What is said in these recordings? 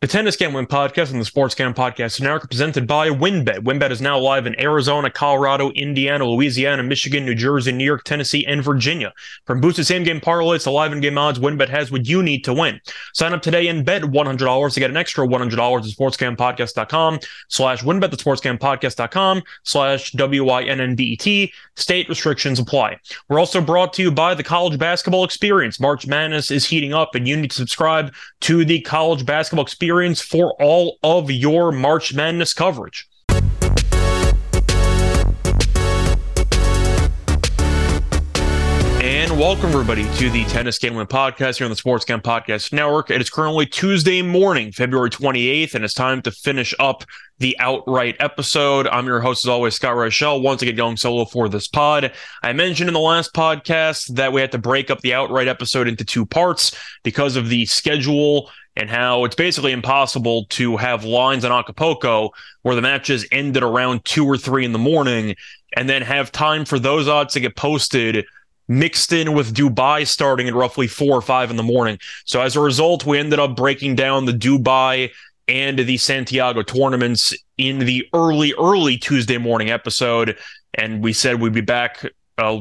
The Tennis Cam Win Podcast and the Sports Cam Podcast are presented by WynnBET. WynnBET is now live in Arizona, Colorado, Indiana, Louisiana, Michigan, New Jersey, New York, Tennessee, and Virginia. From boosted same-game parlays to live in-game odds, WynnBET has what you need to win. Sign up today and bet $100 to get an extra $100 at sportscampodcast.com/WynnBET, that's sportscampodcast.com/WYNNBET. State restrictions apply. We're also brought to you by the College Basketball Experience. March Madness is heating up, and you need to subscribe to the College Basketball Experience for all of your March Madness coverage. And welcome, everybody, to the Tennis Game Win Podcast here on the Sports Game Podcast Network. It is currently Tuesday morning, February 28th, and it's time to finish up the outright episode. I'm your host, as always, Scott Reichel, once again going solo for this pod. I mentioned in the last podcast that we had to break up the outright episode into two parts because of the schedule and how it's basically impossible to have lines on Acapulco where the matches ended around 2 or 3 in the morning and then have time for those odds to get posted mixed in with Dubai starting at roughly 4 or 5 in the morning. So as a result, we ended up breaking down the Dubai and the Santiago tournaments in the early Tuesday morning episode. And we said we'd be back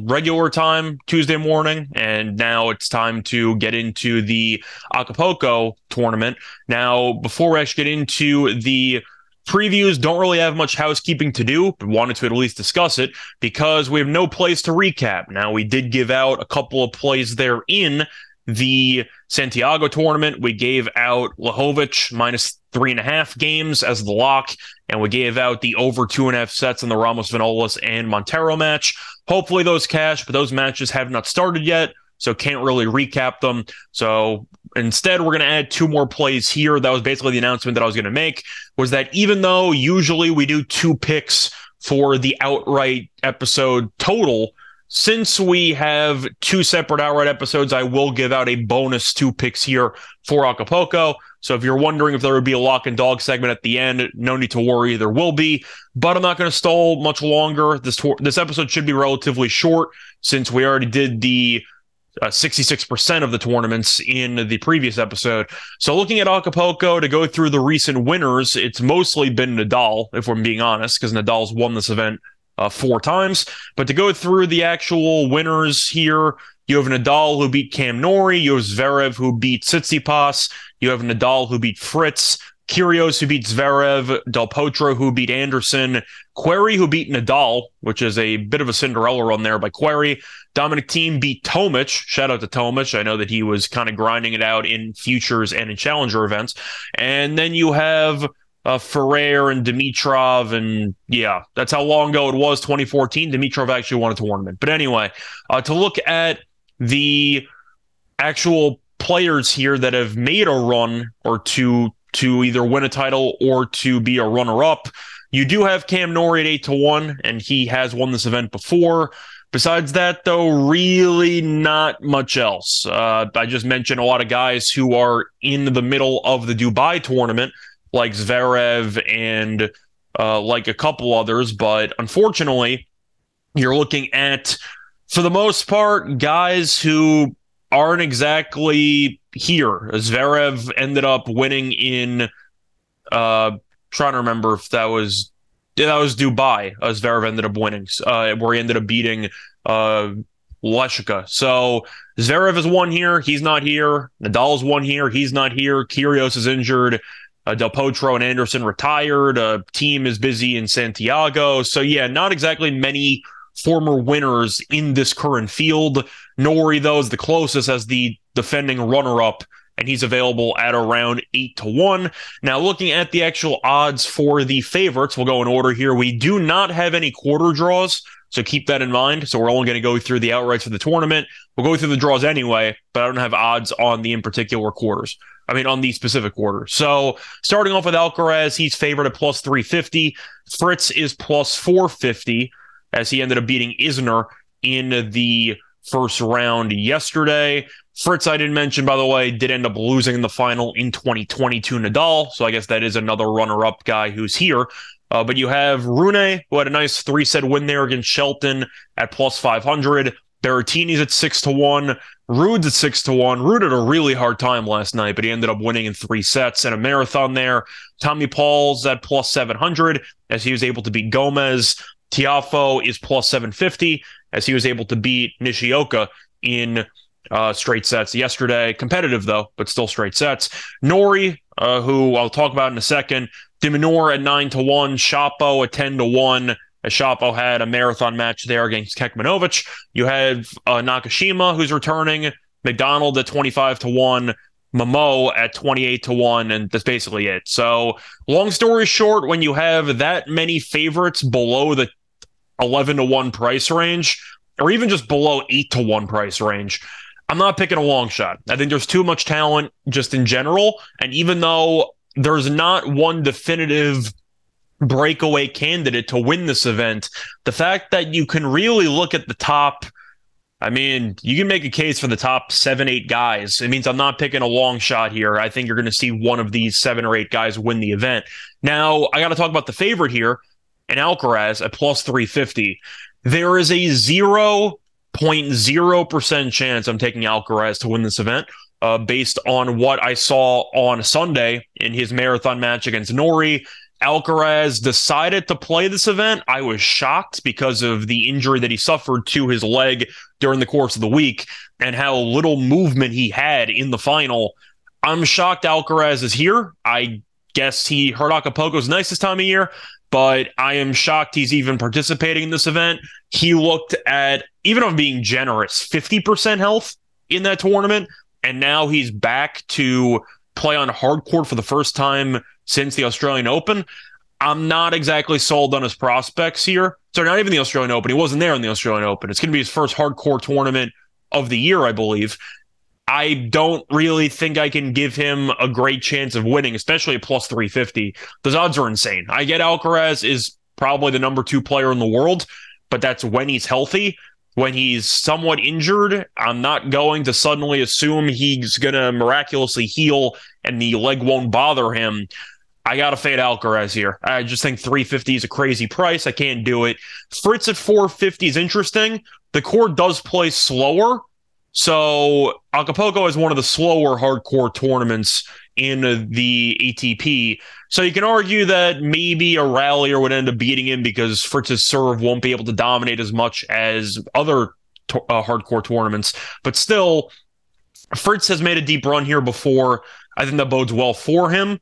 regular time Tuesday morning, and now it's time to get into the Acapulco tournament. Now, before we actually get into the previews, don't really have much housekeeping to do, but wanted to at least discuss it because we have no plays to recap. Now, we did give out a couple of plays there in the Santiago tournament. We gave out Lahovic minus 3.5 games as the lock, and we gave out the over 2.5 sets in the Ramos, Vinolas, and Montero match. Hopefully those cash, but those matches have not started yet, so can't really recap them. So instead, we're going to add two more plays here. That was basically the announcement that I was going to make, was that even though usually we do two picks for the outright episode total, since we have two separate outright episodes, I will give out a bonus two picks here for Acapulco. So if you're wondering if there would be a lock and dog segment at the end, no need to worry, there will be. But I'm not going to stall much longer. This episode should be relatively short since we already did the 66% of the tournaments in the previous episode. So looking at Acapulco, to go through the recent winners, it's mostly been Nadal, if we're being honest, because Nadal's won this event 4 times. But to go through the actual winners here, you have Nadal, who beat Cam Norrie. You have Zverev, who beat Tsitsipas. You have Nadal, who beat Fritz. Kyrgios, who beat Zverev. Del Potro, who beat Anderson. Querrey, who beat Nadal, which is a bit of a Cinderella run there by Querrey. Dominic Thiem beat Tomic. Shout out to Tomic. I know that he was kind of grinding it out in futures and in challenger events. And then you have Ferrer and Dimitrov, and yeah, that's how long ago it was, 2014. Dimitrov actually won a tournament. But anyway, to look at the actual players here that have made a run or to either win a title or to be a runner-up, you do have Cam Norrie at 8-1, and he has won this event before. Besides that, though, really not much else. I just mentioned a lot of guys who are in the middle of the Dubai tournament, like Zverev and like a couple others. But unfortunately, you're looking at, for the most part, guys who aren't exactly here. Zverev ended up winning in, trying to remember if that was Dubai. Zverev ended up winning, where he ended up beating Leshka. So Zverev has won here. He's not here. Nadal's won here. He's not here. Kyrgios is injured. Del Potro and Anderson retired. Team is busy in Santiago. So, yeah, not exactly many former winners in this current field. Norrie, though, is the closest as the defending runner-up, and he's available at around 8-1. Now, looking at the actual odds for the favorites, we'll go in order here. We do not have any quarter draws, so keep that in mind. So we're only going to go through the outrights of the tournament. We'll go through the draws anyway, but I don't have odds on the in-particular quarters. I mean, on the specific quarter. So starting off with Alcaraz, he's favored at plus 350. Fritz is plus 450, as he ended up beating Isner in the first round yesterday. Fritz, I didn't mention, by the way, did end up losing in the final in 2020 to Nadal. So I guess that is another runner-up guy who's here. But you have Rune, who had a nice 3-set win there against Shelton at plus 500. Berrettini's at 6-1. Ruud's at 6-1. Ruud had a really hard time last night, but he ended up winning in 3 sets and a marathon there. Tommy Paul's at plus 700 as he was able to beat Gomez. Tiafoe is plus 750 as he was able to beat Nishioka in straight sets yesterday. Competitive, though, but still straight sets. Norrie, who I'll talk about in a second. De Minaur at 9-1. Shapo at 10-1. Shapo had a marathon match there against Kecmanovic. You have Nakashima, who's returning. McDonald at 25-1. Momo at 28-1, and that's basically it. So, long story short, when you have that many favorites below the 11-1 price range, or even just below 8-1 price range, I'm not picking a long shot. I think there's too much talent just in general, and even though there's not one definitive breakaway candidate to win this event, the fact that you can really look at the top, I mean, you can make a case for the top 7-8 guys. It means I'm not picking a long shot here. I think you're going to see one of these 7 or 8 guys win the event. Now, I got to talk about the favorite here, and Alcaraz at plus 350. There is a 0.0% chance I'm taking Alcaraz to win this event, based on what I saw on Sunday in his marathon match against Norrie. Alcaraz decided to play this event. I was shocked because of the injury that he suffered to his leg during the course of the week and how little movement he had in the final. I'm shocked Alcaraz is here. I guess he heard Acapulco's nice this time of year, but I am shocked he's even participating in this event. He looked at, even if I'm being generous, 50% health in that tournament, and now he's back to play on hard court for the first time since the Australian Open. I'm not exactly sold on his prospects here. So not even the Australian Open. He wasn't there in the Australian Open. It's going to be his first hardcore tournament of the year, I believe. I don't really think I can give him a great chance of winning, especially at plus 350. Those odds are insane. I get Alcaraz is probably the number 2 player in the world, but that's when he's healthy. When he's somewhat injured, I'm not going to suddenly assume he's going to miraculously heal and the leg won't bother him. I got to fade Alcaraz here. I just think 350 is a crazy price. I can't do it. Fritz at 450 is interesting. The court does play slower. So Acapulco is one of the slower hardcore tournaments in the ATP. So you can argue that maybe a rallier would end up beating him because Fritz's serve won't be able to dominate as much as other hardcore tournaments. But still, Fritz has made a deep run here before. I think that bodes well for him.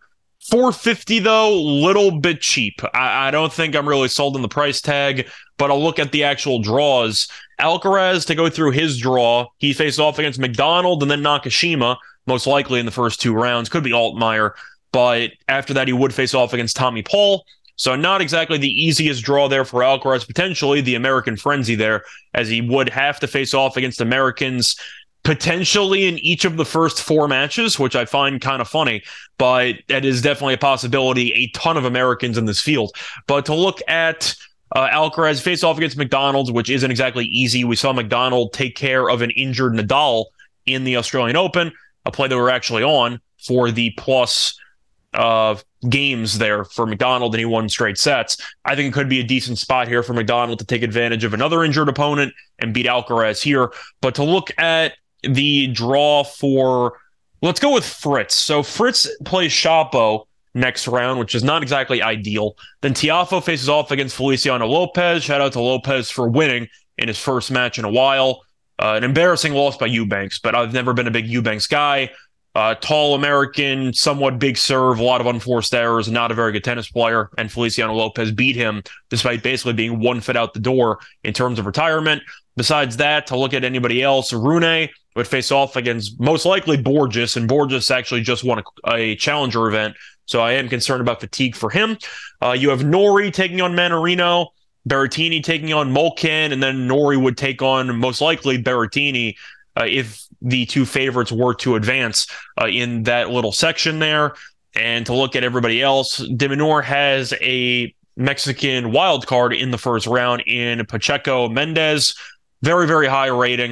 450 though, little bit cheap. I don't think I'm really sold on the price tag, but I'll look at the actual draws. Alcaraz, to go through his draw, he faced off against McDonald and then Nakashima, most likely in the first 2 rounds. Could be Altmaier, but after that he would face off against Tommy Paul. So not exactly the easiest draw there for Alcaraz, potentially the American frenzy there, as he would have to face off against Americans potentially in each of the first 4 matches, which I find kind of funny, but that is definitely a possibility. A ton of Americans in this field. But to look at Alcaraz face off against McDonald's, which isn't exactly easy. We saw McDonald take care of an injured Nadal in the Australian Open, a play that we're actually on for the plus games there for McDonald, and he won straight sets. I think it could be a decent spot here for McDonald to take advantage of another injured opponent and beat Alcaraz here. But to look at the draw for, let's go with Fritz. So Fritz plays Shapo next round, which is not exactly ideal. Then Tiafoe faces off against Feliciano Lopez. Shout out to Lopez for winning in his first match in a while. An embarrassing loss by Eubanks, but I've never been a big Eubanks guy. Tall American, somewhat big serve, a lot of unforced errors, not a very good tennis player, and Feliciano Lopez beat him despite basically being 1 foot out the door in terms of retirement. Besides that, to look at anybody else, Rune would face off against most likely Borges, and Borges actually just won a challenger event, so I am concerned about fatigue for him. You have Norrie taking on Mannarino, Berrettini taking on Molkin, and then Norrie would take on most likely Berrettini, if the 2 favorites were to advance in that little section there. And to look at everybody else, De Minaur has a Mexican wild card in the first round in Pacheco Mendez. Very, very high ranking.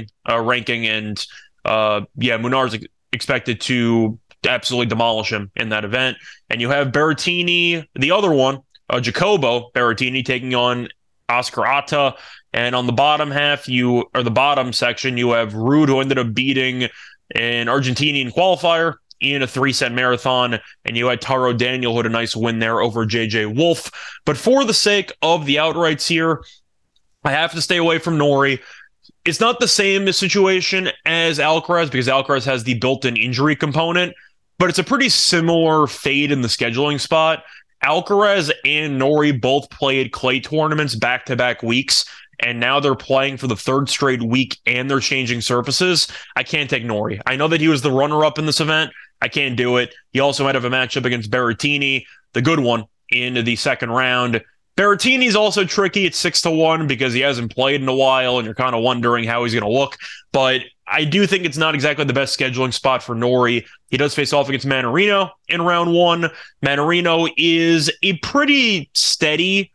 And Munar's expected to absolutely demolish him in that event. And you have Berrettini, the other one, Jacobo Berrettini, taking on Oscar Atta. And on the bottom half, the bottom section, you have Ruud, who ended up beating an Argentinian qualifier in a 3-set marathon, and you had Taro Daniel, who had a nice win there over JJ Wolf. But for the sake of the outrights here, I have to stay away from Norrie. It's not the same situation as Alcaraz, because Alcaraz has the built-in injury component, but it's a pretty similar fade in the scheduling spot. Alcaraz and Norrie both played clay tournaments back-to-back weeks, and now they're playing for the third straight week, and they're changing surfaces. I can't take Norrie. I know that he was the runner-up in this event. I can't do it. He also might have a matchup against Berrettini, the good one, in the second round. Berrettini's also tricky at 6-1 because he hasn't played in a while, and you're kind of wondering how he's going to look. But I do think it's not exactly the best scheduling spot for Norrie. He does face off against Mannarino in round one. Mannarino is a pretty steady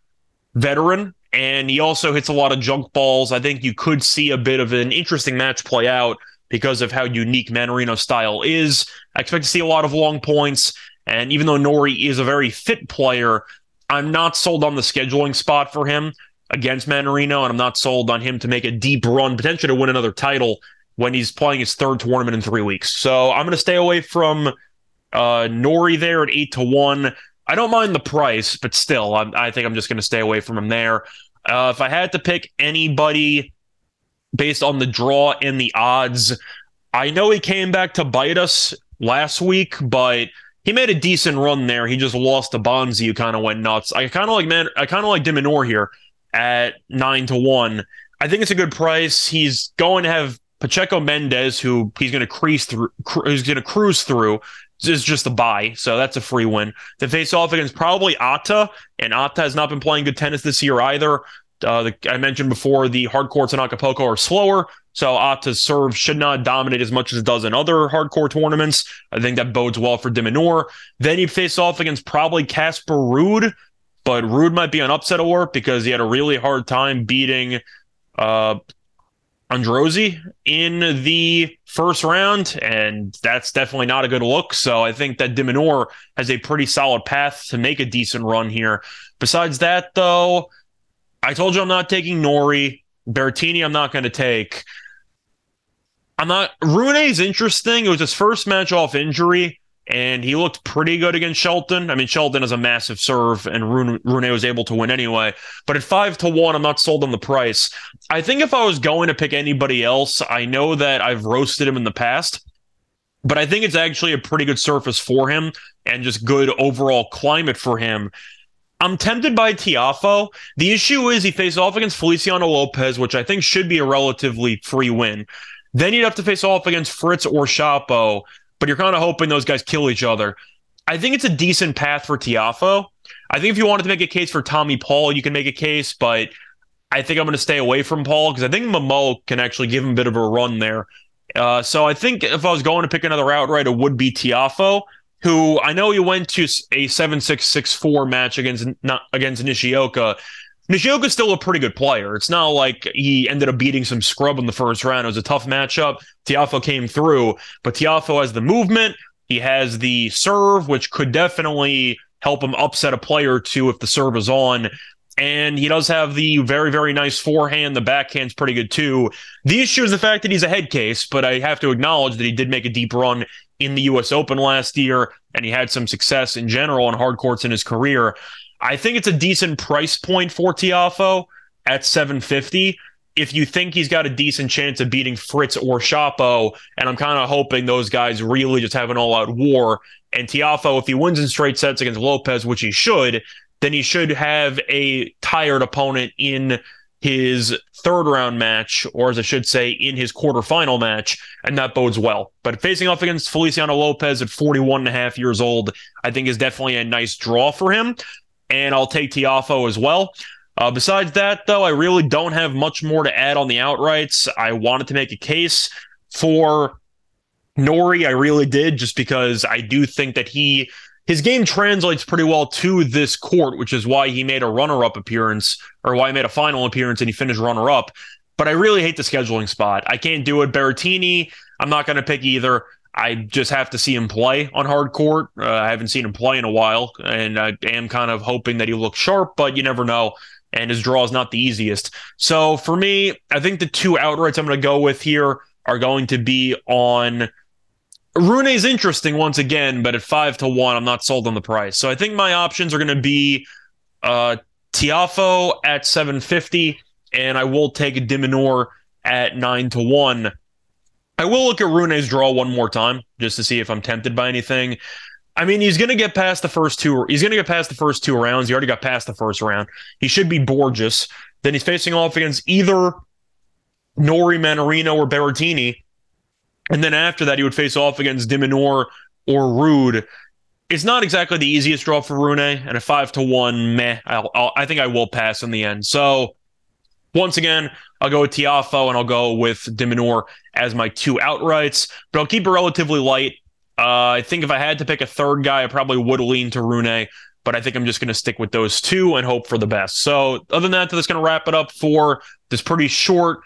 veteran, and he also hits a lot of junk balls. I think you could see a bit of an interesting match play out because of how unique Mannarino's style is. I expect to see a lot of long points, and even though Norrie is a very fit player, I'm not sold on the scheduling spot for him against Mannarino, and I'm not sold on him to make a deep run, potentially to win another title when he's playing his third tournament in 3 weeks. So I'm going to stay away from Norrie there at 8-1. I don't mind the price, but still, I think I'm just going to stay away from him there. If I had to pick anybody based on the draw and the odds, I know he came back to bite us last week, but he made a decent run there. He just lost to Bonzi, who kind of went nuts. I kind of like De Minaur here at 9-1. I think it's a good price. He's going to have Pacheco Mendez, who he's going to cruise through. Is just a bye, so that's a free win. They face off against probably Atta, and Atta has not been playing good tennis this year either. I mentioned before, the hard courts in Acapulco are slower, so Atta's serve should not dominate as much as it does in other hardcore tournaments. I think that bodes well for De Minaur. Then he'd face off against probably Casper Ruud, but Ruud might be an upset alert because he had a really hard time beating Androsi in the first round, and that's definitely not a good look. So I think that De Minaur has a pretty solid path to make a decent run here. Besides that, though, I told you I'm not taking Norrie. Berrettini I'm not going to take. Rune is interesting. It was his first match off injury, and he looked pretty good against Shelton. I mean, Shelton has a massive serve, and Rune was able to win anyway. But at 5-1, I'm not sold on the price. I think if I was going to pick anybody else, I know that I've roasted him in the past, but I think it's actually a pretty good surface for him and just good overall climate for him. I'm tempted by Tiafoe. The issue is he faced off against Feliciano Lopez, which I think should be a relatively free win. Then you'd have to face off against Fritz or Shapo, but you're kind of hoping those guys kill each other. I think it's a decent path for Tiafoe. I think if you wanted to make a case for Tommy Paul, you can make a case, but I think I'm going to stay away from Paul because I think Momo can actually give him a bit of a run there. So I think if I was going to pick another outright, it would be Tiafoe, who I know he went to a 7-6, 6-4 match against Nishioka. Nishioka's still a pretty good player. It's not like he ended up beating some scrub in the first round. It was a tough matchup. Tiafoe came through, but Tiafoe has the movement. He has the serve, which could definitely help him upset a player or two if the serve is on. And he does have the very, very nice forehand. The backhand's pretty good, too. The issue is the fact that he's a head case, but I have to acknowledge that he did make a deep run in the U.S. Open last year, and he had some success in general on hard courts in his career. I think it's a decent price point for Tiafoe at $750. If you think he's got a decent chance of beating Fritz or Shapo, and I'm kind of hoping those guys really just have an all-out war, and Tiafoe, if he wins in straight sets against Lopez, which he should, then he should have a tired opponent in his third-round match, or as I should say, in his quarterfinal match, and that bodes well. But facing off against Feliciano Lopez at 41.5 years old, I think is definitely a nice draw for him, and I'll take Tiafoe as well. Besides that, though, I really don't have much more to add on the outrights. I wanted to make a case for Norrie. I really did, just because I do think that his game translates pretty well to this court, which is why he made a runner-up appearance, or why he made a final appearance and he finished runner-up. But I really hate the scheduling spot. I can't do it. Berrettini, I'm not going to pick either. I just have to see him play on hard court. I haven't seen him play in a while, and I am kind of hoping that he looks sharp, but you never know. and his draw is not the easiest. So for me, I think the two outrights I'm going to go with here are going to be on... Rune's interesting once again, but at 5-1, I'm not sold on the price. So I think my options are going to be Tiafoe at 750, and I will take De Minaur at 9-1. I will look at Rune's draw one more time just to see if I'm tempted by anything. I mean, he's going to get past the first two. He's going to get past the first two rounds. He already got past the first round. He should be Borges. Then he's facing off against either Norrie, Mannarino, or Berrettini. And then after that, he would face off against De Minaur or Ruud. It's not exactly the easiest draw for Rune, and a 5-1, meh. I think I will pass in the end. So once again, I'll go with Tiafoe, and I'll go with De Minaur as my two outrights. But I'll keep it relatively light. I think if I had to pick a third guy, I probably would lean to Rune, but I think I'm just going to stick with those two and hope for the best. So other than that, that's going to wrap it up for this pretty short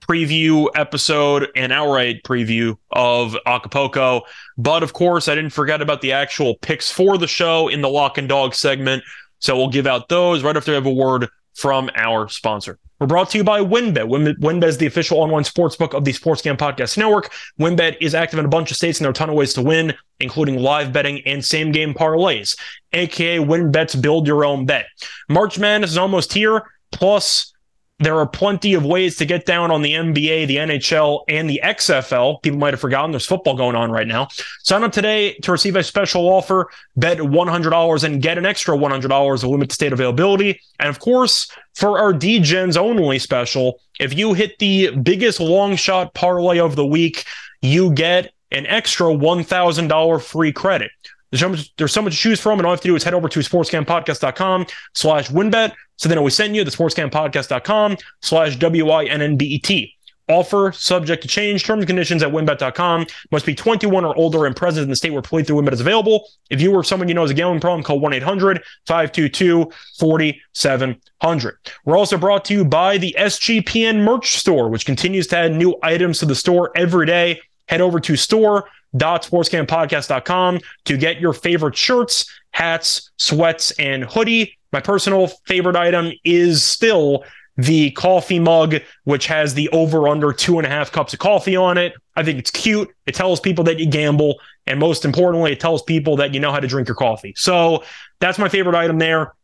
preview episode and outright preview of Acapulco. But of course, I didn't forget about the actual picks for the show in the Lock and Dog segment. So we'll give out those right after I have a word from our sponsor. We're brought to you by WynnBET. WynnBET is the official online sportsbook of the Sports Gam Podcast Network. WynnBET is active in a bunch of states, and there are a ton of ways to win, including live betting and same-game parlays, a.k.a. WynnBET's Build Your Own Bet. March Madness is almost here, plus there are plenty of ways to get down on the NBA, the NHL, and the XFL. People might have forgotten there's football going on right now. Sign up today to receive a special offer. Bet $100 and get an extra $100 to limit the state availability. And of course, for our DGens only special, if you hit the biggest long shot parlay of the week, you get an extra $1,000 free credit. There's so much to choose from, and all you have to do is head over to sportscampodcast.com/WynnBET. So then we send you the sportscampodcast.com/WYNNBET. Offer subject to change. Terms and conditions at WynnBET.com. Must be 21 or older and present in the state where playthrough WynnBET is available. If you or someone you know has a gambling problem, call 1-800-522-4700. We're also brought to you by the SGPN merch store, which continues to add new items to the store every day. Head over to store.sportscampodcast.com to get your favorite shirts, hats, sweats, and hoodie. My personal favorite item is still the coffee mug, which has the over-under 2.5 cups of coffee on it. I think it's cute. It tells people that you gamble. And most importantly, it tells people that you know how to drink your coffee. So that's my favorite item there.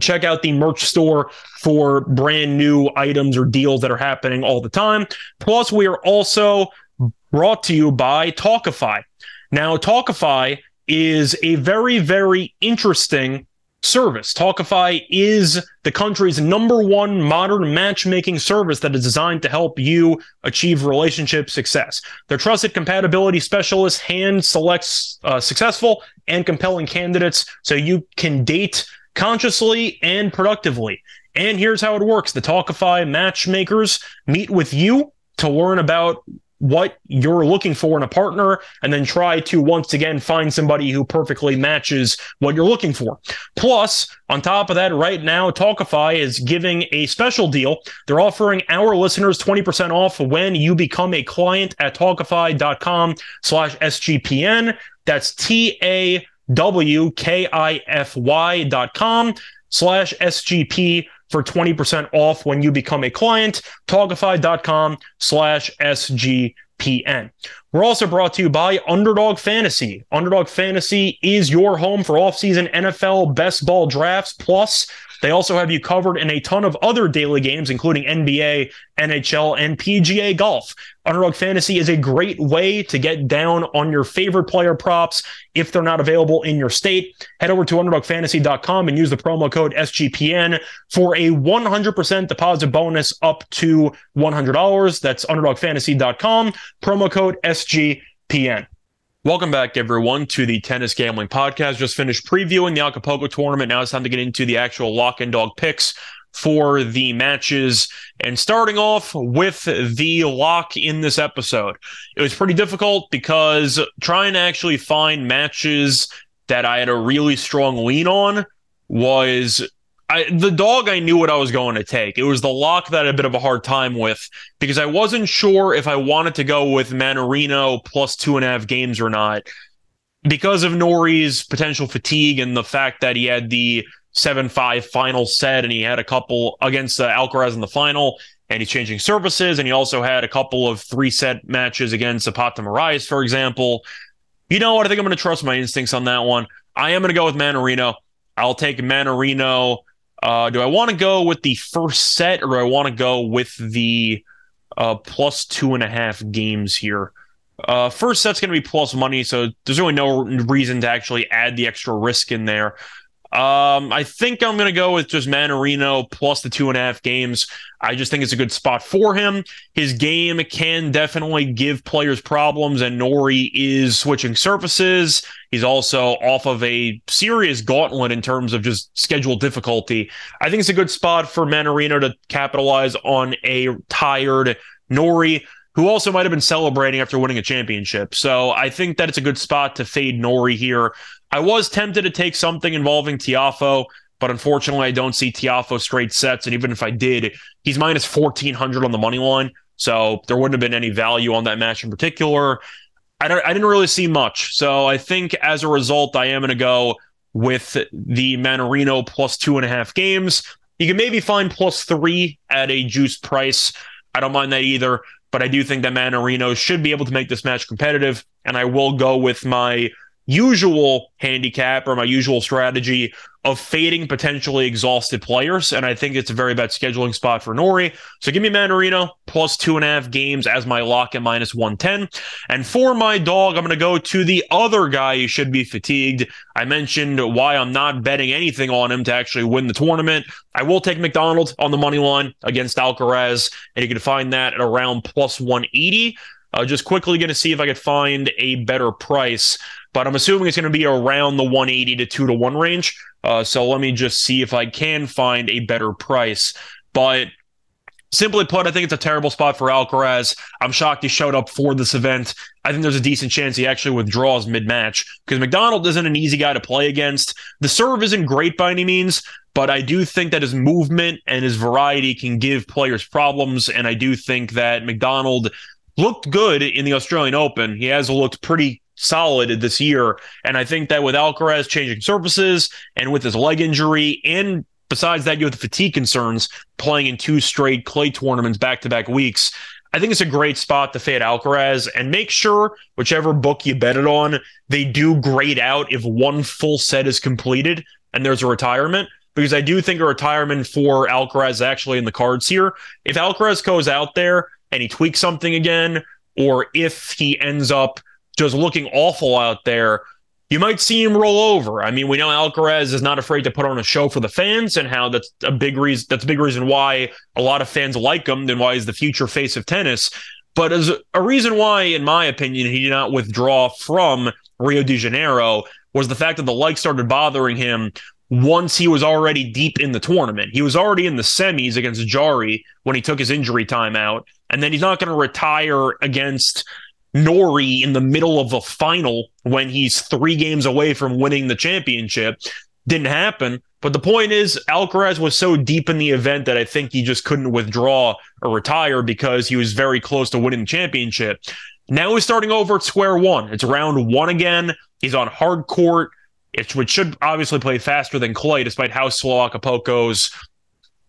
Check out the merch store for brand new items or deals that are happening all the time. Plus, we are also brought to you by Talkify. Now, Talkify is a very, very interesting service. Talkify is the country's #1 modern matchmaking service that is designed to help you achieve relationship success. Their trusted compatibility specialist hand selects successful and compelling candidates so you can date consciously and productively. And here's how it works. The Talkify matchmakers meet with you to learn about what you're looking for in a partner, and then try to once again find somebody who perfectly matches what you're looking for. Plus, on top of that, right now, Talkify is giving a special deal. They're offering our listeners 20% off when you become a client at talkify.com/SGPN. That's TAWKIFY.com/SGP. For 20% off when you become a client, Talkify.com/SGPN. We're also brought to you by Underdog Fantasy. Underdog Fantasy is your home for offseason NFL best ball drafts. Plus, they also have you covered in a ton of other daily games, including NBA, NHL, and PGA golf. Underdog Fantasy is a great way to get down on your favorite player props if they're not available in your state. Head over to UnderdogFantasy.com and use the promo code SGPN for a 100% deposit bonus up to $100. That's UnderdogFantasy.com, promo code SGPN. Welcome back, everyone, to the Tennis Gambling Podcast. Just finished previewing the Acapulco tournament. Now it's time to get into the actual lock and dog picks for the matches. And starting off with the lock in this episode, it was pretty difficult because trying to actually find matches that I had a really strong lean on was... the dog, I knew what I was going to take. It was the lock that I had a bit of a hard time with because I wasn't sure if I wanted to go with Mannarino plus 2.5 games or not because of Norrie's potential fatigue and the fact that he had the 7-5 final set, and he had a couple against Alcaraz in the final, and he's changing services, and he also had a couple of three-set matches against Zapata Moraes, for example. You know what? I think I'm going to trust my instincts on that one. I am going to go with Mannarino. I'll take Mannarino. Do I want to go with the first set, or do I want to go with the plus 2.5 games here? First set's going to be plus money, so there's really no reason to actually add the extra risk in there. I think I'm going to go with just Mannarino plus the 2.5 games. I just think it's a good spot for him. His game can definitely give players problems, and Norrie is switching surfaces. He's also off of a serious gauntlet in terms of just schedule difficulty. I think it's a good spot for Mannarino to capitalize on a tired Norrie, who also might have been celebrating after winning a championship. So I think that it's a good spot to fade Norrie here. I was tempted to take something involving Tiafoe, but unfortunately I don't see Tiafoe straight sets, and even if I did, he's minus 1,400 on the money line, so there wouldn't have been any value on that match in particular. I didn't really see much, so I think as a result, I am going to go with the Mannarino plus 2.5 games. You can maybe find plus 3 at a juice price. I don't mind that either, but I do think that Mannarino should be able to make this match competitive, and I will go with my usual handicap or my usual strategy of fading potentially exhausted players, and I think it's a very bad scheduling spot for Norrie. So give me Mannarino plus 2.5 games as my lock at minus 110. And for my dog, I'm going to go to the other guy who should be fatigued. I mentioned why I'm not betting anything on him to actually win the tournament. I will take McDonald on the money line against Alcaraz, and you can find that at around plus 180. Just quickly going to see if I could find a better price, but I'm assuming it's going to be around the 180 to 2-1 range. So let me just see if I can find a better price. But simply put, I think it's a terrible spot for Alcaraz. I'm shocked he showed up for this event. I think there's a decent chance he actually withdraws mid-match because McDonald isn't an easy guy to play against. The serve isn't great by any means, but I do think that his movement and his variety can give players problems, and I do think that McDonald looked good in the Australian Open. He has looked pretty solid this year, and I think that with Alcaraz changing surfaces and with his leg injury, and besides that, you have the fatigue concerns playing in 2 straight clay tournaments back-to-back weeks, I think it's a great spot to fade Alcaraz, and make sure whichever book you bet it on, they do grade out if one full set is completed and there's a retirement, because I do think a retirement for Alcaraz is actually in the cards here. If Alcaraz goes out there and he tweaks something again, or if he ends up just looking awful out there, you might see him roll over. I mean, we know Alcaraz is not afraid to put on a show for the fans, and how that's a big reason. That's a big reason why a lot of fans like him and why he's the future face of tennis. But as a reason why, in my opinion, he did not withdraw from Rio de Janeiro was the fact that the leg started bothering him once he was already deep in the tournament. He was already in the semis against Jari when he took his injury time out, and then he's not going to retire against Norrie in the middle of a final when he's 3 games away from winning the championship. Didn't happen. But the point is, Alcaraz was so deep in the event that I think he just couldn't withdraw or retire because he was very close to winning the championship. Now he's starting over at square one. It's round 1 again. He's on hard court, which should obviously play faster than clay, despite how slow Acapulco's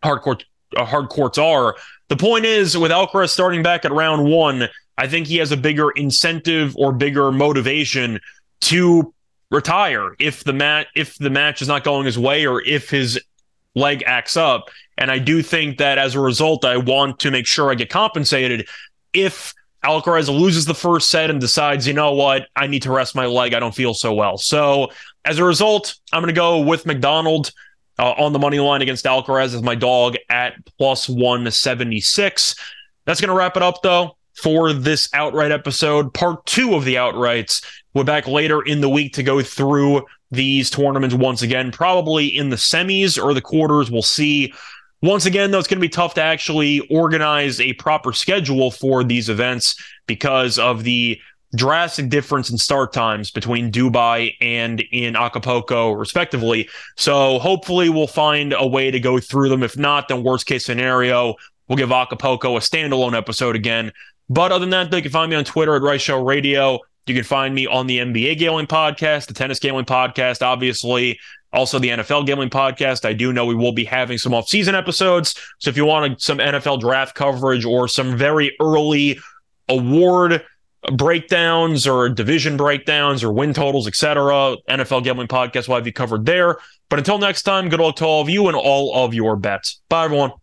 hard courts are. The point is, with Alcaraz starting back at round 1, I think he has a bigger incentive or bigger motivation to retire if the match is not going his way, or if his leg acts up. And I do think that as a result, I want to make sure I get compensated if Alcaraz loses the first set and decides, you know what, I need to rest my leg, I don't feel so well. So as a result, I'm going to go with McDonald on the money line against Alcaraz as my dog at plus 176. That's going to wrap it up, though, for this outright episode, part 2 of the outrights. We're back later in the week to go through these tournaments once again, probably in the semis or the quarters. We'll see. Once again, though, it's going to be tough to actually organize a proper schedule for these events because of the drastic difference in start times between Dubai and in Acapulco, respectively. So hopefully we'll find a way to go through them. If not, then worst case scenario, we'll give Acapulco a standalone episode again. But other than that, you can find me on Twitter at Rice Show Radio. You can find me on the NBA Gambling Podcast, the Tennis Gambling Podcast, obviously. Also, the NFL Gambling Podcast. I do know we will be having some off-season episodes. So if you want some NFL draft coverage or some very early award breakdowns or division breakdowns or win totals, etc., NFL Gambling Podcast will have you covered there. But until next time, good luck to all of you and all of your bets. Bye, everyone.